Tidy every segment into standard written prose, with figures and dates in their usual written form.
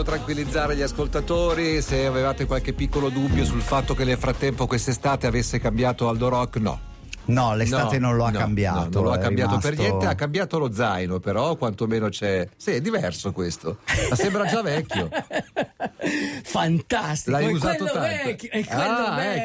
volevamo tranquillizzare gli ascoltatori. Se avevate qualche piccolo dubbio sul fatto che nel frattempo quest'estate avesse cambiato Aldo Rock, no. No, l'estate no, non lo ha cambiato. No, non lo ha cambiato rimasto... per niente, ha cambiato lo zaino, però quantomeno c'è. Sì, è diverso questo. Ma sembra già vecchio. Fantastico. L'hai usato tanto.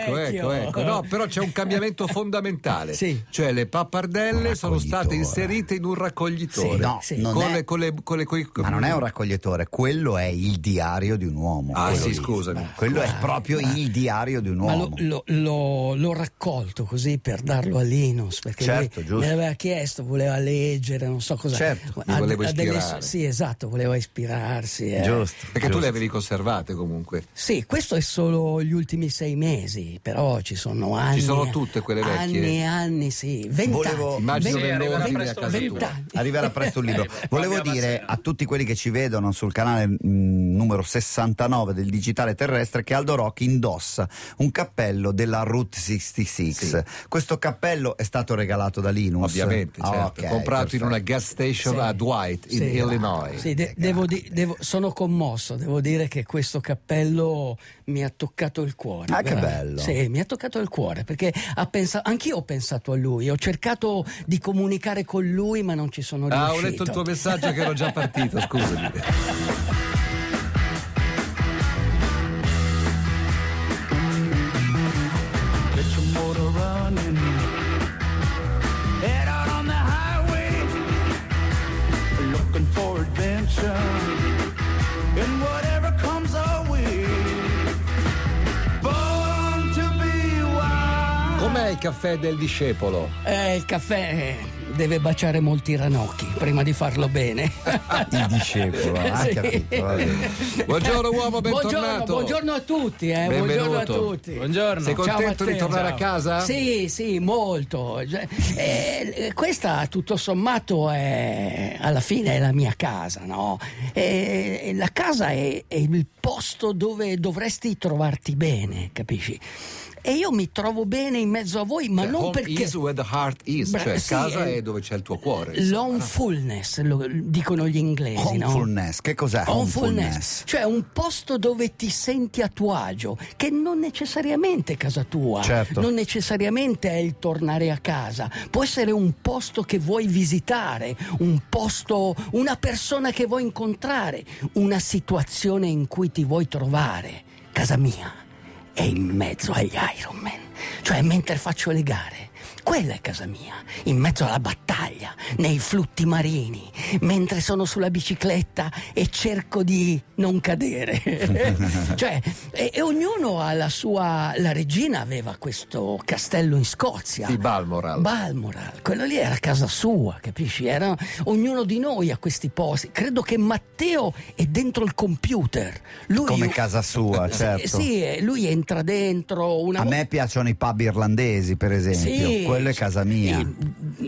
Vecchio. Ecco. No, però c'è un cambiamento fondamentale. Sì. Cioè le pappardelle sono state inserite in un raccoglitore. Sì, no, sì. Ma non è un raccoglitore, quello è il diario di un uomo. Ah, sì, scusami. Quello è proprio il diario di un uomo. Ma l'ho raccolto così per darlo a Linus, perché certo, lui me l'aveva chiesto, voleva leggere, non so cosa. Certo, volevo ispirarsi. Sì, esatto, voleva ispirarsi. Giusto. Perché tu le avevi conservate comunque. Sì, questo è solo gli ultimi 6 mesi, però ci sono anni. Ci sono tutte quelle vecchie. Anni, sì. 20 anni. Immagino che arriverà presto un libro. Volevo dire a tutti quelli che ci vedono sul canale numero 69 del digitale terrestre che Aldo Rock indossa un cappello della Route 66. Sì. Questo cappello è stato regalato da Linus, ovviamente, certo. Okay, comprato in una gas station a Dwight in Illinois. Sì, sono commosso, devo dire che questo cappello mi ha toccato il cuore. Ah, veramente. Che bello. Sì, mi ha toccato il cuore perché anch'io ho pensato a lui, ho cercato di comunicare con lui ma non ci sono riuscito. Ho letto il tuo messaggio che ero già partito, scusami. And whatever comes our way, born to be wild. Com'è il caffè del discepolo? Il caffè deve baciare molti ranocchi prima di farlo bene. Il discepolo, capito. Buongiorno uomo, bentornato. Buongiorno a tutti, Benvenuto. Buongiorno a tutti. Buongiorno. Sei contento di tornare a casa? Sì, molto. Questa tutto sommato è alla fine è la mia casa, no? La casa è il posto dove dovresti trovarti bene, capisci? E io mi trovo bene in mezzo a voi, ma non perché is where the heart is, casa è dove c'è il tuo cuore. L'homefulness, lo dicono gli inglesi, no? Homefulness, che cos'è? Homefulness, cioè un posto dove ti senti a tuo agio, che non necessariamente è casa tua, certo. Non necessariamente è il tornare a casa, può essere un posto che vuoi visitare, un posto, una persona che vuoi incontrare, una situazione in cui ti vuoi trovare. Casa mia è in mezzo agli Iron Man, cioè mentre faccio le gare, quella è casa mia, in mezzo alla battaglia, nei flutti marini, mentre sono sulla bicicletta e cerco di non cadere. Cioè, e ognuno ha la sua, la regina aveva questo castello in Scozia, il Balmoral, quello lì era casa sua, capisci? Era ognuno di noi a questi posti. Credo che Matteo è dentro il computer, lui come casa sua, certo. Sì, lui entra dentro una... A me piacciono i pub irlandesi, per esempio. Sì, quello è casa mia.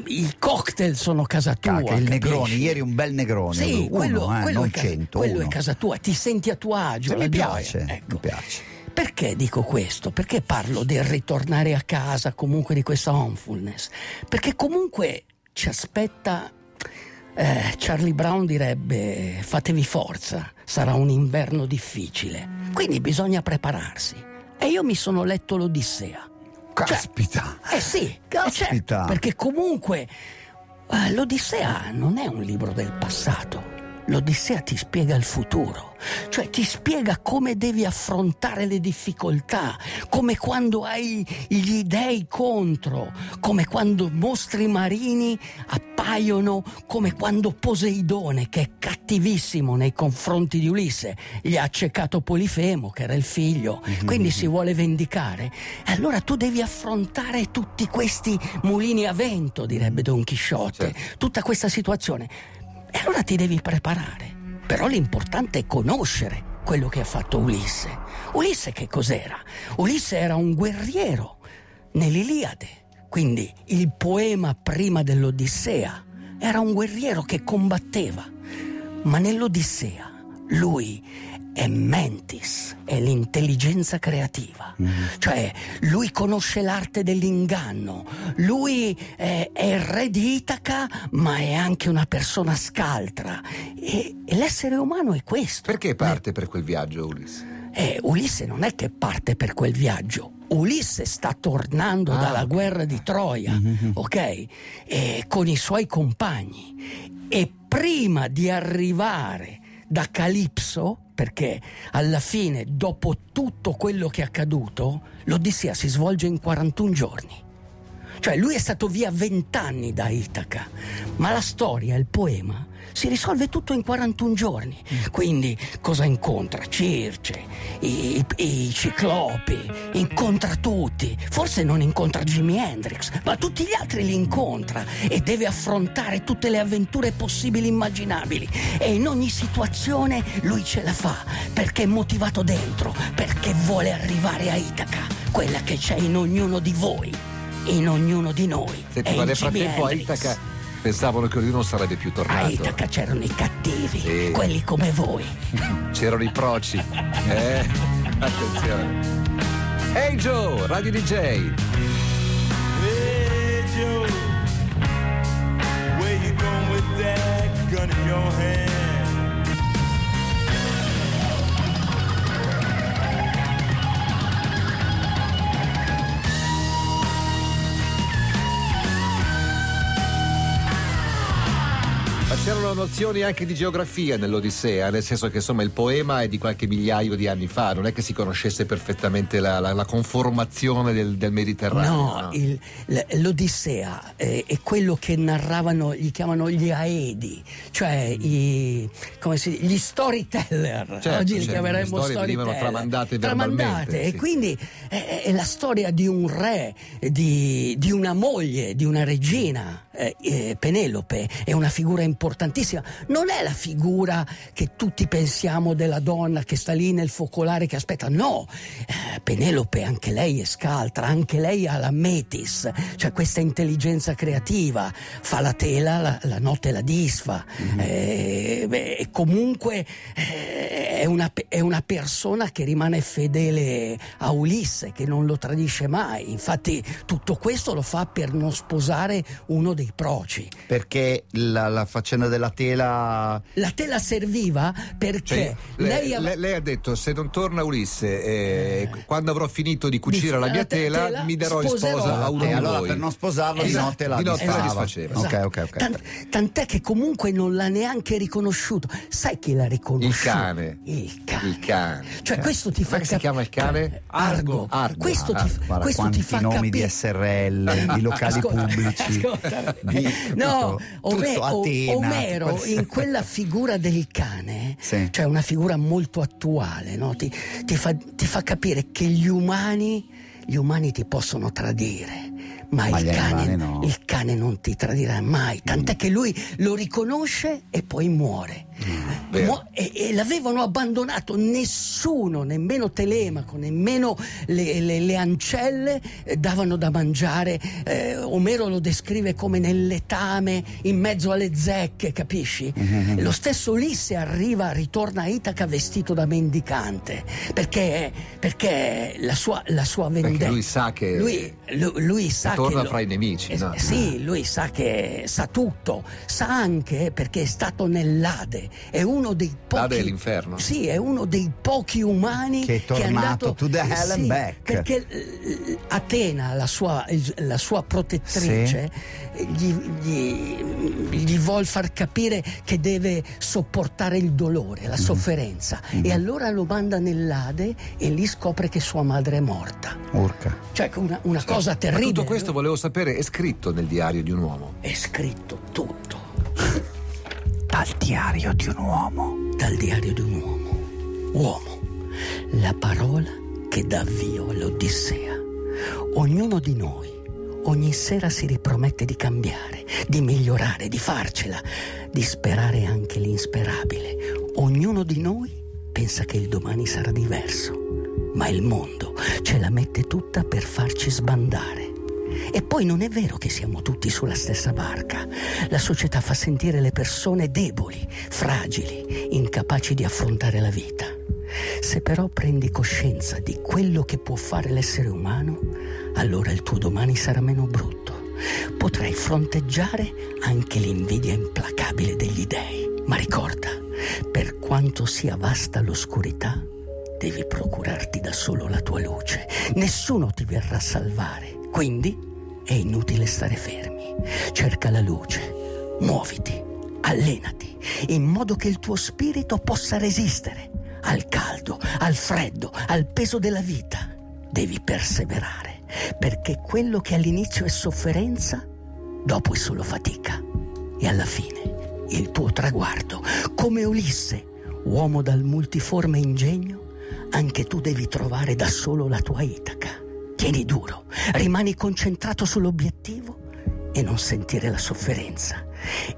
I cocktail sono casa tua. Il Negroni, ieri un bel Negroni. Sì, quello non 100. Quello è casa tua, ti senti a tuo agio. Mi piace, ecco. Mi piace. Perché dico questo? Perché parlo del ritornare a casa, comunque di questa homefulness? Perché comunque ci aspetta, Charlie Brown direbbe, fatevi forza, sarà un inverno difficile. Quindi bisogna prepararsi. E io mi sono letto l'Odissea. Caspita! Cioè, caspita! Certo, perché comunque l'Odissea non è un libro del passato. L'Odissea ti spiega il futuro, cioè ti spiega come devi affrontare le difficoltà, come quando hai gli dèi contro, come quando mostri marini appaiono, come quando Poseidone, che è cattivissimo nei confronti di Ulisse, gli ha accecato Polifemo, che era il figlio, quindi si vuole vendicare. E allora tu devi affrontare tutti questi mulini a vento, direbbe Don Chisciotte, tutta questa situazione. E allora ti devi preparare, però l'importante è conoscere quello che ha fatto Ulisse. Ulisse che cos'era? Ulisse era un guerriero nell'Iliade, quindi il poema prima dell'Odissea, era un guerriero che combatteva, ma nell'Odissea lui è mentis, è l'intelligenza creativa, cioè lui conosce l'arte dell'inganno, lui è il re di Itaca ma è anche una persona scaltra, e l'essere umano è questo. Perché parte per quel viaggio Ulisse? Ulisse non è che parte per quel viaggio, Ulisse sta tornando dalla guerra di Troia, ok? Con i suoi compagni, e prima di arrivare da Calipso, perché alla fine, dopo tutto quello che è accaduto, l'Odissea si svolge in 41 giorni. Cioè lui è stato via 20 anni da Itaca, ma la storia, il poema, si risolve tutto in 41 giorni. Quindi cosa incontra? Circe, i ciclopi, incontra tutti, forse non incontra Jimi Hendrix, ma tutti gli altri li incontra e deve affrontare tutte le avventure possibili e immaginabili, e in ogni situazione lui ce la fa, perché è motivato dentro, perché vuole arrivare a Itaca, quella che c'è in ognuno di voi, in ognuno di noi. Senti, ma nel frattempo a Itaca pensavano che lui non sarebbe più tornato. A Itaca c'erano i cattivi, sì, quelli come voi. C'erano i proci. Attenzione. Hey Joe, Radio DJ. Hey Joe, where you going with that gun in your hand? C'erano nozioni anche di geografia nell'Odissea, nel senso che insomma il poema è di qualche migliaio di anni fa, non è che si conoscesse perfettamente la conformazione del Mediterraneo. No. L'Odissea è quello che narravano, gli chiamano gli Aedi, cioè gli storyteller, certo, oggi li chiameremmo storyteller, venivano tramandate verbalmente, e sì, quindi è la storia di un re, di una moglie, di una regina. Penelope è una figura importantissima, non è la figura che tutti pensiamo della donna che sta lì nel focolare che aspetta, no, Penelope anche lei è scaltra, anche lei ha la metis, cioè questa intelligenza creativa, fa la tela, la notte la disfa, e comunque è una persona che rimane fedele a Ulisse, che non lo tradisce mai, infatti tutto questo lo fa per non sposare uno dei proci, perché la faccenda della tela, la tela serviva perché lei ha detto: se non torna Ulisse quando avrò finito di cucire la mia tela mi darò in sposa a uno di voi. Allora per non sposarlo, esatto, di notte la disfaceva, esatto. Okay. Tant'è che comunque non l'ha neanche riconosciuto. Sai chi l'ha riconosciuto? Il cane. Cioè questo ti fa capire. Si chiama il cane? Argo. Questo ti fa capire nomi di SRL, di locali pubblici. No, Omero in quella figura del cane, sì, cioè una figura molto attuale, no? ti fa capire che gli umani ti possono tradire, ma il cane non ti tradirà mai, tant'è che lui lo riconosce e poi muore. E l'avevano abbandonato, nessuno, nemmeno Telemaco, nemmeno le ancelle davano da mangiare. Omero lo descrive come nel letame in mezzo alle zecche, capisci? Lo stesso Ulisse ritorna a Itaca vestito da mendicante perché la sua vendetta, perché lui sa che lui sa che torna fra i nemici, no? Sì, lui sa che sa tutto, sa anche perché è stato nell'Ade. È uno dei pochi. Ade è l'inferno. Sì, è uno dei pochi umani che è tornato to the hell and back. Perché Atena, la sua protettrice, sì, gli vuol far capire che deve sopportare il dolore, la sofferenza. E allora lo manda nell'Ade e lì scopre che sua madre è morta. Urca. Cioè una cosa terribile. Ma tutto questo volevo sapere, è scritto nel diario di un uomo. È scritto tutto. Dal diario di un uomo. Uomo, la parola che dà avvio all'Odissea. Ognuno di noi ogni sera si ripromette di cambiare, di migliorare, di farcela, di sperare anche l'insperabile. Ognuno di noi pensa che il domani sarà diverso, ma il mondo ce la mette tutta per farci sbandare. E poi non è vero che siamo tutti sulla stessa barca. La società fa sentire le persone deboli, fragili, incapaci di affrontare la vita. Se però prendi coscienza di quello che può fare l'essere umano, allora il tuo domani sarà meno brutto. Potrai fronteggiare anche l'invidia implacabile degli dèi. Ma ricorda, per quanto sia vasta l'oscurità, devi procurarti da solo la tua luce. Nessuno ti verrà a salvare, quindi è inutile stare fermi. Cerca la luce, muoviti, allenati, in modo che il tuo spirito possa resistere al caldo, al freddo, al peso della vita. Devi perseverare, perché quello che all'inizio è sofferenza, dopo è solo fatica. E alla fine il tuo traguardo, come Ulisse, uomo dal multiforme ingegno, anche tu devi trovare da solo la tua Itaca. Tieni duro, rimani concentrato sull'obiettivo e non sentire la sofferenza.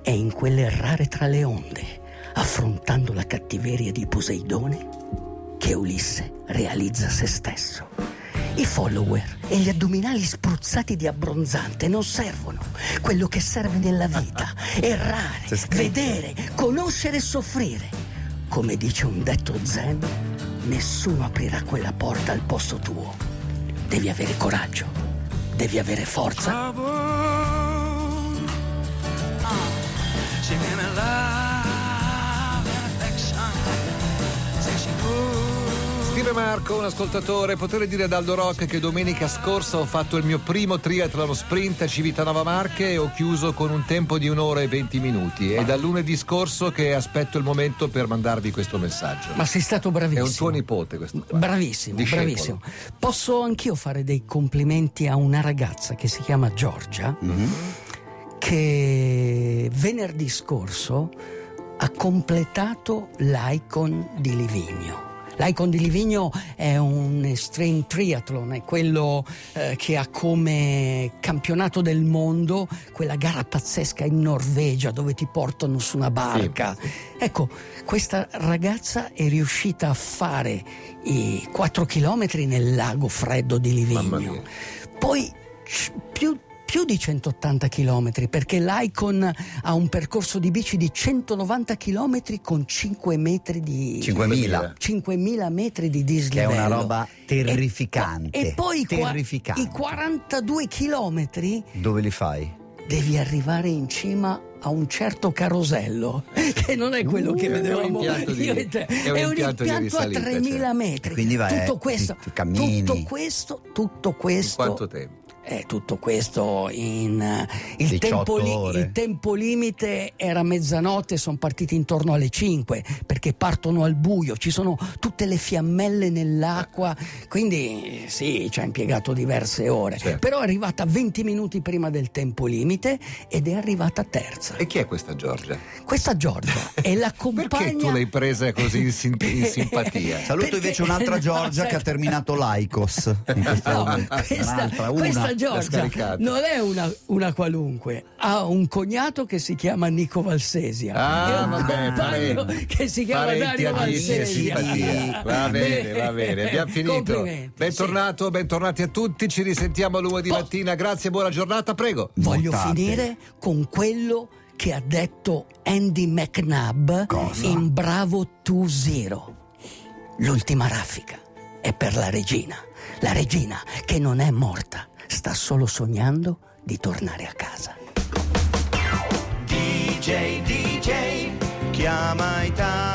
È in quell'errare tra le onde, affrontando la cattiveria di Poseidone, che Ulisse realizza se stesso. I follower e gli addominali spruzzati di abbronzante non servono. Quello che serve nella vita è errare, vedere, conoscere e soffrire. Come dice un detto zen, nessuno aprirà quella porta al posto tuo. Devi avere coraggio, devi avere forza. Scrive Marco, un ascoltatore: potrei dire ad Aldo Rock che domenica scorsa ho fatto il mio primo triathlon sprint a Civitanova Marche e ho chiuso con un tempo di 1 ora e 20 minuti. È dal lunedì scorso che aspetto il momento per mandarvi questo messaggio. Ma sei stato bravissimo. È un tuo nipote questo qua. Bravissimo, discepolo. Bravissimo. Posso anch'io fare dei complimenti a una ragazza che si chiama Giorgia, che venerdì scorso ha completato l'Icon di Livigno. L'Icon di Livigno è un extreme triathlon, è quello che ha come campionato del mondo quella gara pazzesca in Norvegia dove ti portano su una barca. Sì. Ecco, questa ragazza è riuscita a fare i 4 chilometri nel lago freddo di Livigno, poi più di 180 chilometri, perché l'Icon ha un percorso di bici di 190 chilometri con 5 metri di 5.000 metri di dislivello. È una roba terrificante. E poi terrificante. I 42 chilometri dove li fai? Devi arrivare in cima a un certo carosello che non è quello che vedevamo io e te. È un impianto di risalita, a 3.000 metri. Quindi vai, tutto questo. In quanto tempo? Tutto questo in il tempo limite era mezzanotte, sono partiti intorno alle 5 perché partono al buio, ci sono tutte le fiammelle nell'acqua, quindi sì, ci ha impiegato diverse ore, certo. Però è arrivata 20 minuti prima del tempo limite ed è arrivata terza. E chi è questa Giorgia? Questa Giorgia è la compagna. Perché tu l'hai presa così in simpatia? Saluto invece un'altra Giorgia che ha terminato l'Aicos in questo momento. Questa Giorgia non è una qualunque, ha un cognato che si chiama Nico Valsesia, che si chiama Dario Valsesia. Va bene, abbiamo finito. Bentornati a tutti, ci risentiamo lunedì mattina. Grazie, buona giornata, prego. Voglio finire con quello che ha detto Andy McNabb in Bravo 2 Zero. L'ultima raffica è per la regina. La regina che non è morta, sta solo sognando di tornare a casa. DJ, chiama Italia.